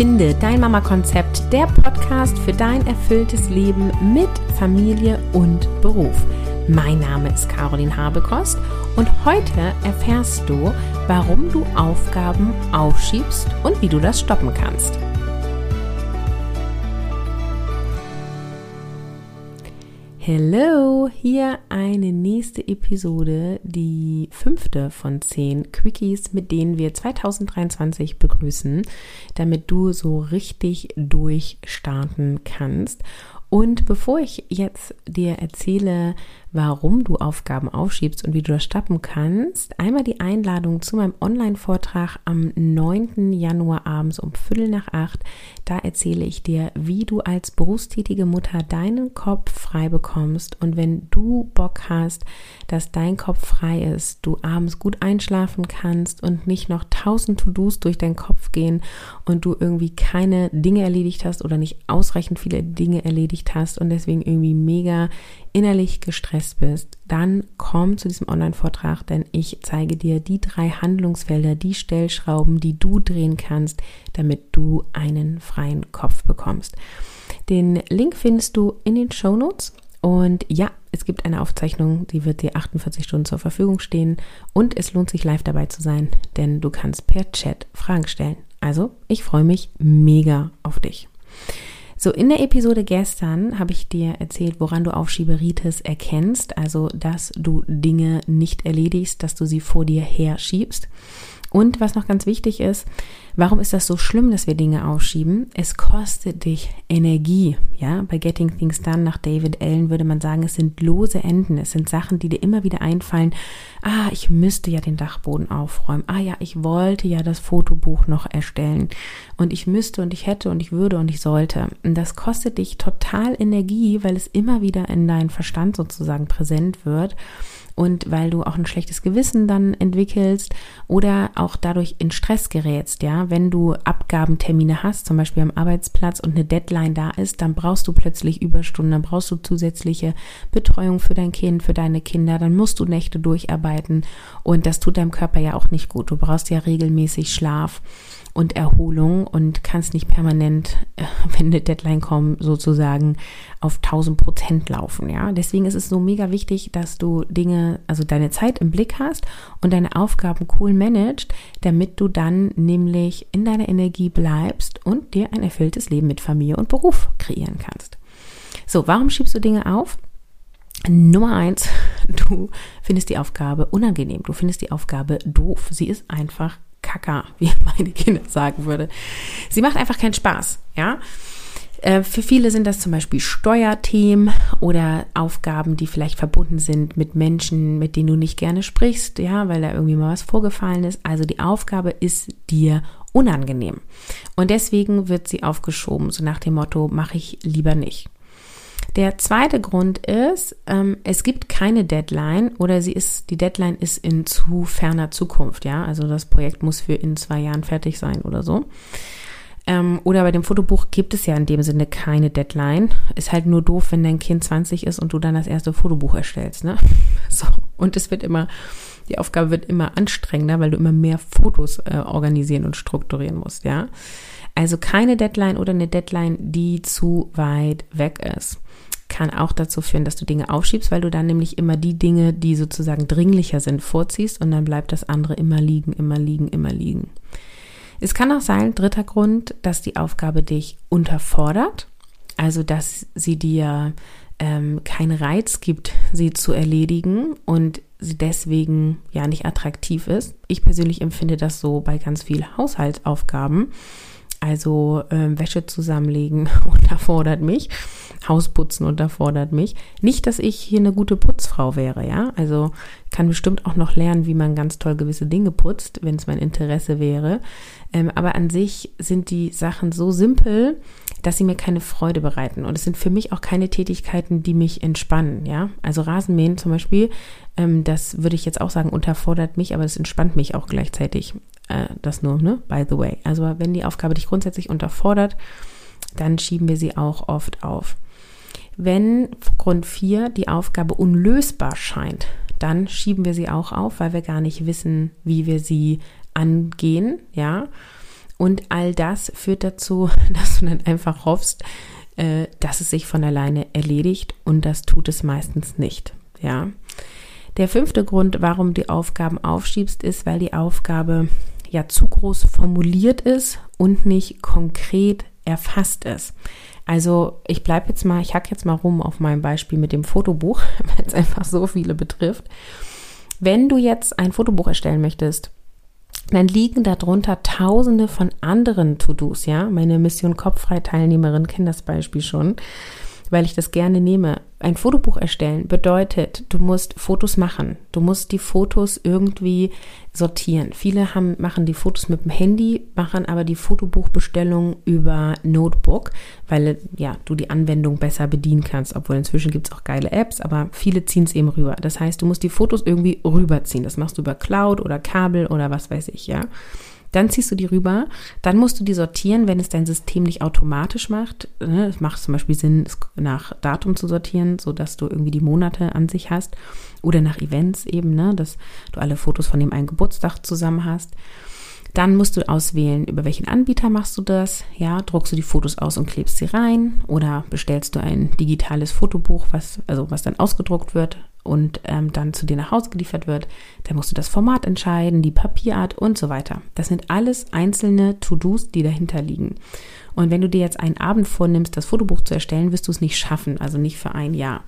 Finde dein Mama-Konzept, der Podcast für dein erfülltes Leben mit Familie und Beruf. Mein Name ist Caroline Habekost und heute erfährst du, warum du Aufgaben aufschiebst und wie du das stoppen kannst. Hello, hier eine nächste Episode, die 5. von 10 Quickies, mit denen wir 2023 begrüßen, damit du so richtig durchstarten kannst. Und bevor ich jetzt dir erzähle, warum du Aufgaben aufschiebst und wie du das stoppen kannst, einmal die Einladung zu meinem Online-Vortrag am 9. Januar abends um 7:15. Da erzähle ich dir, wie du als berufstätige Mutter deinen Kopf frei bekommst. Und wenn du Bock hast, dass dein Kopf frei ist, du abends gut einschlafen kannst und nicht noch 1000 To-Dos durch deinen Kopf gehen und du irgendwie keine Dinge erledigt hast oder nicht ausreichend viele Dinge erledigt hast und deswegen irgendwie mega innerlich gestresst bist, dann komm zu diesem Online-Vortrag, denn ich zeige dir die 3 Handlungsfelder, die Stellschrauben, die du drehen kannst, damit du einen freien Kopf bekommst. Den Link findest du in den Shownotes und ja, es gibt eine Aufzeichnung, die wird dir 48 Stunden zur Verfügung stehen und es lohnt sich live dabei zu sein, denn du kannst per Chat Fragen stellen. Also, ich freue mich mega auf dich. So, in der Episode gestern habe ich dir erzählt, woran du Aufschieberitis erkennst, also dass du Dinge nicht erledigst, dass du sie vor dir herschiebst. Und was noch ganz wichtig ist, warum ist das so schlimm, dass wir Dinge aufschieben? Es kostet dich Energie. Ja? Bei Getting Things Done nach David Allen würde man sagen, es sind lose Enden. Es sind Sachen, die dir immer wieder einfallen. Ah, ich müsste ja den Dachboden aufräumen. Ah ja, ich wollte ja das Fotobuch noch erstellen. Und ich müsste und ich hätte und ich würde und ich sollte. Und das kostet dich total Energie, weil es immer wieder in deinen Verstand sozusagen präsent wird. Und weil du auch ein schlechtes Gewissen dann entwickelst oder auch dadurch in Stress gerätst, ja, wenn du Abgabentermine hast, zum Beispiel am Arbeitsplatz und eine Deadline da ist, dann brauchst du plötzlich Überstunden, dann brauchst du zusätzliche Betreuung für dein Kind, für deine Kinder, dann musst du Nächte durcharbeiten und das tut deinem Körper ja auch nicht gut. Du brauchst ja regelmäßig Schlaf und Erholung und kannst nicht permanent, wenn eine Deadline kommt, sozusagen auf 1000% laufen, ja. Deswegen ist es so mega wichtig, dass du Dinge, also deine Zeit im Blick hast und deine Aufgaben cool managst, damit du dann nämlich in deiner Energie bleibst und dir ein erfülltes Leben mit Familie und Beruf kreieren kannst. So, warum schiebst du Dinge auf? Nummer 1, du findest die Aufgabe unangenehm, du findest die Aufgabe doof, sie ist einfach Kacka, wie meine Kinder sagen würde. Sie macht einfach keinen Spaß, ja. Für viele sind das zum Beispiel Steuerthemen oder Aufgaben, die vielleicht verbunden sind mit Menschen, mit denen du nicht gerne sprichst, ja, weil da irgendwie mal was vorgefallen ist. Also die Aufgabe ist dir unangenehm. Und deswegen wird sie aufgeschoben, so nach dem Motto, mache ich lieber nicht. Der zweite Grund ist, es gibt keine Deadline oder die Deadline ist in zu ferner Zukunft, ja, also das Projekt muss für in 2 Jahren fertig sein oder so. Oder bei dem Fotobuch gibt es ja in dem Sinne keine Deadline. Ist halt nur doof, wenn dein Kind 20 ist und du dann das erste Fotobuch erstellst, ne? So. Und die Aufgabe wird immer anstrengender, weil du immer mehr Fotos organisieren und strukturieren musst, ja? Also keine Deadline oder eine Deadline, die zu weit weg ist, kann auch dazu führen, dass du Dinge aufschiebst, weil du dann nämlich immer die Dinge, die sozusagen dringlicher sind, vorziehst und dann bleibt das andere immer liegen, immer liegen, immer liegen. Es kann auch sein, 3. Grund, dass die Aufgabe dich unterfordert, also dass sie dir keinen Reiz gibt, sie zu erledigen und sie deswegen ja nicht attraktiv ist. Ich persönlich empfinde das so bei ganz vielen Haushaltsaufgaben. Also Wäsche zusammenlegen unterfordert mich, Hausputzen unterfordert mich. Nicht, dass ich hier eine gute Putzfrau wäre, ja. Also kann bestimmt auch noch lernen, wie man ganz toll gewisse Dinge putzt, wenn es mein Interesse wäre. Aber an sich sind die Sachen so simpel, dass sie mir keine Freude bereiten. Und es sind für mich auch keine Tätigkeiten, die mich entspannen, ja. Also Rasenmähen zum Beispiel, das würde ich jetzt auch sagen, unterfordert mich, aber es entspannt mich auch gleichzeitig. Das nur, ne? By the way. Also wenn die Aufgabe dich grundsätzlich unterfordert, dann schieben wir sie auch oft auf. Wenn Grund 4 die Aufgabe unlösbar scheint, dann schieben wir sie auch auf, weil wir gar nicht wissen, wie wir sie angehen, ja. Und all das führt dazu, dass du dann einfach hoffst, dass es sich von alleine erledigt, und das tut es meistens nicht. Ja. Der 5. Grund, warum du die Aufgaben aufschiebst, ist, weil die Aufgabe ja zu groß formuliert ist und nicht konkret erfasst ist. Also ich hack jetzt mal rum auf meinem Beispiel mit dem Fotobuch, weil es einfach so viele betrifft. Wenn du jetzt ein Fotobuch erstellen möchtest, dann liegen darunter Tausende von anderen To-Dos, ja. Meine Mission Kopffrei-Teilnehmerin kennt das Beispiel schon, weil ich das gerne nehme. Ein Fotobuch erstellen bedeutet, du musst Fotos machen. Du musst die Fotos irgendwie sortieren. Viele machen die Fotos mit dem Handy, machen aber die Fotobuchbestellung über Notebook, weil ja du die Anwendung besser bedienen kannst. Obwohl inzwischen gibt es auch geile Apps, aber viele ziehen es eben rüber. Das heißt, du musst die Fotos irgendwie rüberziehen. Das machst du über Cloud oder Kabel oder was weiß ich, ja. Dann ziehst du die rüber, dann musst du die sortieren, wenn es dein System nicht automatisch macht. Es macht zum Beispiel Sinn, es nach Datum zu sortieren, sodass du irgendwie die Monate an sich hast. Oder nach Events eben, ne, dass du alle Fotos von dem einen Geburtstag zusammen hast. Dann musst du auswählen, über welchen Anbieter machst du das. Ja, druckst du die Fotos aus und klebst sie rein. Oder bestellst du ein digitales Fotobuch, was dann ausgedruckt wird und dann zu dir nach Hause geliefert wird. Dann musst du das Format entscheiden, die Papierart und so weiter. Das sind alles einzelne To-Dos, die dahinter liegen. Und wenn du dir jetzt einen Abend vornimmst, das Fotobuch zu erstellen, wirst du es nicht schaffen, also nicht für ein Jahr.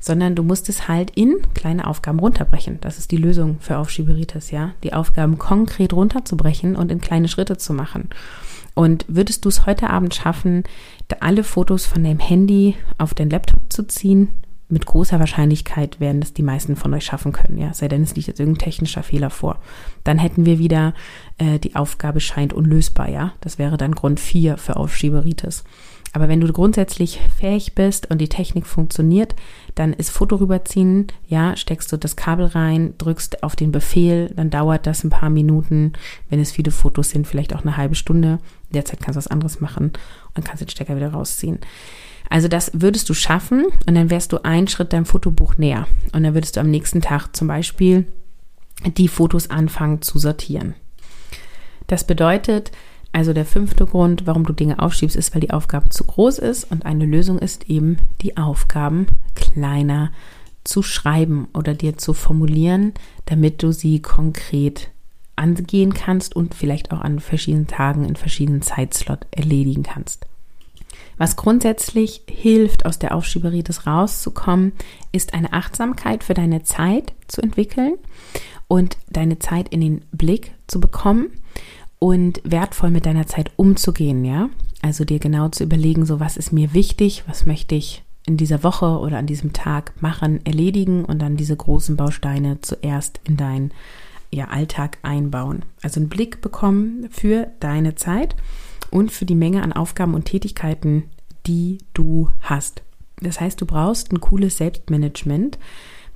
Sondern du musst es halt in kleine Aufgaben runterbrechen. Das ist die Lösung für Aufschieberitis, ja. Die Aufgaben konkret runterzubrechen und in kleine Schritte zu machen. Und würdest du es heute Abend schaffen, alle Fotos von deinem Handy auf deinen Laptop zu ziehen? Mit großer Wahrscheinlichkeit werden das die meisten von euch schaffen können, ja. Sei denn, es liegt jetzt irgendein technischer Fehler vor. Dann hätten wir wieder, die Aufgabe scheint unlösbar, ja. Das wäre dann Grund 4 für Aufschieberitis. Aber wenn du grundsätzlich fähig bist und die Technik funktioniert, dann ist Foto rüberziehen, ja, steckst du das Kabel rein, drückst auf den Befehl, dann dauert das ein paar Minuten, wenn es viele Fotos sind, vielleicht auch eine halbe Stunde. In der Zeit kannst du was anderes machen und kannst den Stecker wieder rausziehen. Also das würdest du schaffen, und dann wärst du einen Schritt deinem Fotobuch näher, und dann würdest du am nächsten Tag zum Beispiel die Fotos anfangen zu sortieren. Das bedeutet, also der 5. Grund, warum du Dinge aufschiebst, ist, weil die Aufgabe zu groß ist, und eine Lösung ist eben, die Aufgaben kleiner zu schreiben oder dir zu formulieren, damit du sie konkret angehen kannst und vielleicht auch an verschiedenen Tagen in verschiedenen Zeitslots erledigen kannst. Was grundsätzlich hilft, aus der Aufschieberitis rauszukommen, ist eine Achtsamkeit für deine Zeit zu entwickeln und deine Zeit in den Blick zu bekommen. Und wertvoll mit deiner Zeit umzugehen, ja. Also dir genau zu überlegen, so was ist mir wichtig, was möchte ich in dieser Woche oder an diesem Tag machen, erledigen, und dann diese großen Bausteine zuerst in deinen Alltag einbauen. Also einen Blick bekommen für deine Zeit und für die Menge an Aufgaben und Tätigkeiten, die du hast. Das heißt, du brauchst ein cooles Selbstmanagement,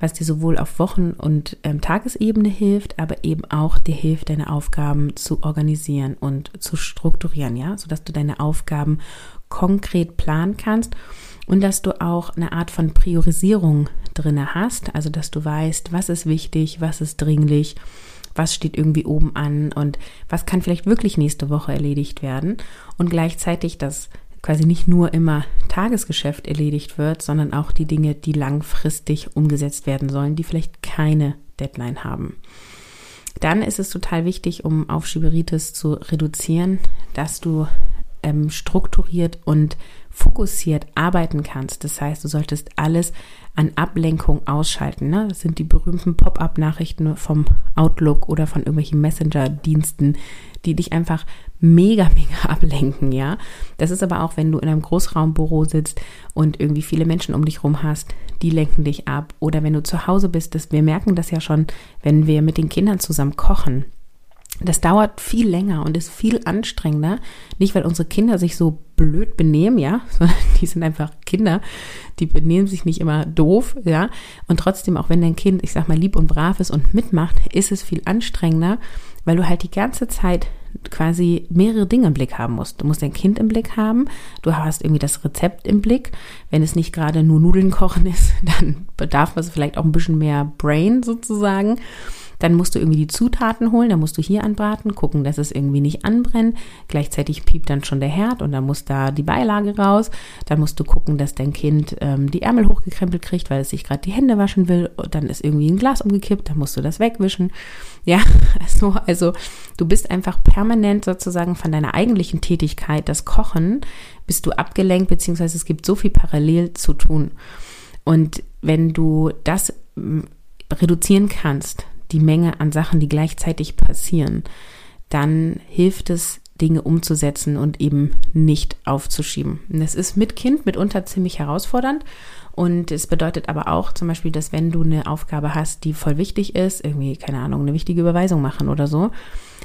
was dir sowohl auf Wochen- und Tagesebene hilft, aber eben auch dir hilft, deine Aufgaben zu organisieren und zu strukturieren, ja, sodass du deine Aufgaben konkret planen kannst und dass du auch eine Art von Priorisierung drin hast, also dass du weißt, was ist wichtig, was ist dringlich, was steht irgendwie oben an und was kann vielleicht wirklich nächste Woche erledigt werden, und gleichzeitig das quasi nicht nur immer Tagesgeschäft erledigt wird, sondern auch die Dinge, die langfristig umgesetzt werden sollen, die vielleicht keine Deadline haben. Dann ist es total wichtig, um Aufschieberitis zu reduzieren, dass du strukturiert und fokussiert arbeiten kannst. Das heißt, du solltest alles an Ablenkung ausschalten, ne? Das sind die berühmten Pop-up-Nachrichten vom Outlook oder von irgendwelchen Messenger-Diensten, die dich einfach mega, mega ablenken, ja. Das ist aber auch, wenn du in einem Großraumbüro sitzt und irgendwie viele Menschen um dich rum hast, die lenken dich ab. Oder wenn du zu Hause bist, wir merken das ja schon, wenn wir mit den Kindern zusammen kochen. Das dauert viel länger und ist viel anstrengender. Nicht, weil unsere Kinder sich so blöd benehmen, ja, sondern die sind einfach Kinder. Die benehmen sich nicht immer doof, ja. Und trotzdem, auch wenn dein Kind, ich sag mal, lieb und brav ist und mitmacht, ist es viel anstrengender, weil du halt die ganze Zeit quasi mehrere Dinge im Blick haben musst. Du musst dein Kind im Blick haben, du hast irgendwie das Rezept im Blick. Wenn es nicht gerade nur Nudeln kochen ist, dann bedarf es vielleicht auch ein bisschen mehr Brain sozusagen. Dann musst du irgendwie die Zutaten holen, dann musst du hier anbraten, gucken, dass es irgendwie nicht anbrennt. Gleichzeitig piept dann schon der Herd und dann muss da die Beilage raus. Dann musst du gucken, dass dein Kind die Ärmel hochgekrempelt kriegt, weil es sich gerade die Hände waschen will. Und dann ist irgendwie ein Glas umgekippt, dann musst du das wegwischen. Ja, also du bist einfach permanent sozusagen von deiner eigentlichen Tätigkeit, das Kochen, bist du abgelenkt, beziehungsweise es gibt so viel parallel zu tun. Und wenn du das reduzieren kannst, die Menge an Sachen, die gleichzeitig passieren, dann hilft es, Dinge umzusetzen und eben nicht aufzuschieben. Und das ist mit Kind mitunter ziemlich herausfordernd. Und es bedeutet aber auch zum Beispiel, dass wenn du eine Aufgabe hast, die voll wichtig ist, irgendwie, keine Ahnung, eine wichtige Überweisung machen oder so,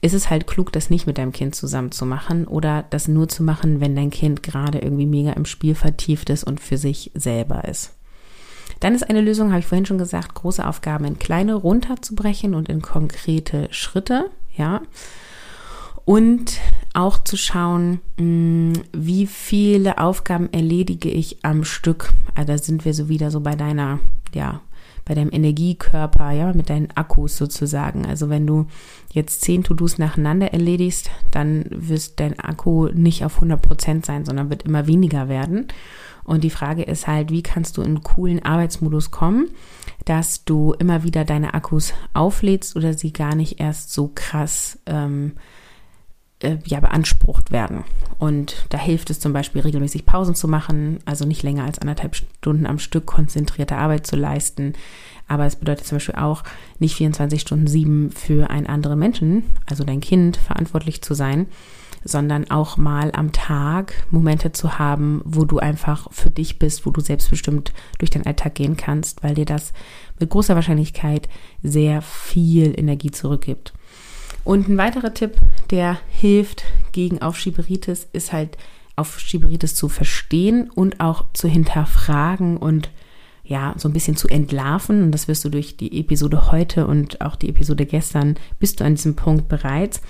ist es halt klug, das nicht mit deinem Kind zusammen zu machen oder das nur zu machen, wenn dein Kind gerade irgendwie mega im Spiel vertieft ist und für sich selber ist. Dann ist eine Lösung, habe ich vorhin schon gesagt, große Aufgaben in kleine runterzubrechen und in konkrete Schritte, ja. Und auch zu schauen, wie viele Aufgaben erledige ich am Stück. Also da sind wir so wieder so bei deiner, ja, bei deinem Energiekörper, ja, mit deinen Akkus sozusagen. Also wenn du jetzt 10 To-Dos nacheinander erledigst, dann wird dein Akku nicht auf 100% sein, sondern wird immer weniger werden. Und die Frage ist halt, wie kannst du in einen coolen Arbeitsmodus kommen, dass du immer wieder deine Akkus auflädst oder sie gar nicht erst so krass beansprucht werden. Und da hilft es zum Beispiel, regelmäßig Pausen zu machen, also nicht länger als anderthalb Stunden am Stück konzentrierte Arbeit zu leisten. Aber es bedeutet zum Beispiel auch, nicht 24/7 für einen anderen Menschen, also dein Kind, verantwortlich zu sein, sondern auch mal am Tag Momente zu haben, wo du einfach für dich bist, wo du selbstbestimmt durch deinen Alltag gehen kannst, weil dir das mit großer Wahrscheinlichkeit sehr viel Energie zurückgibt. Und ein weiterer Tipp, der hilft gegen Aufschieberitis, ist halt, Aufschieberitis zu verstehen und auch zu hinterfragen und ja, so ein bisschen zu entlarven. Und das wirst du durch die Episode heute und auch die Episode gestern, bist du an diesem Punkt bereits.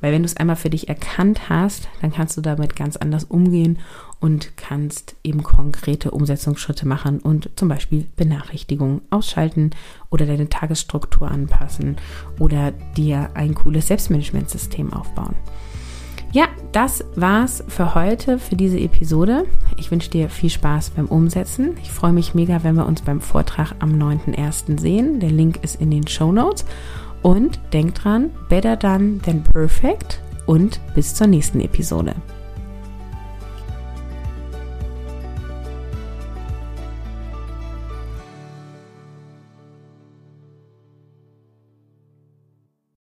Weil wenn du es einmal für dich erkannt hast, dann kannst du damit ganz anders umgehen und kannst eben konkrete Umsetzungsschritte machen und zum Beispiel Benachrichtigungen ausschalten oder deine Tagesstruktur anpassen oder dir ein cooles Selbstmanagementsystem aufbauen. Ja, das war's für heute, für diese Episode. Ich wünsche dir viel Spaß beim Umsetzen. Ich freue mich mega, wenn wir uns beim Vortrag am 9.1. sehen. Der Link ist in den Shownotes. Und denk dran, better done than perfect und bis zur nächsten Episode.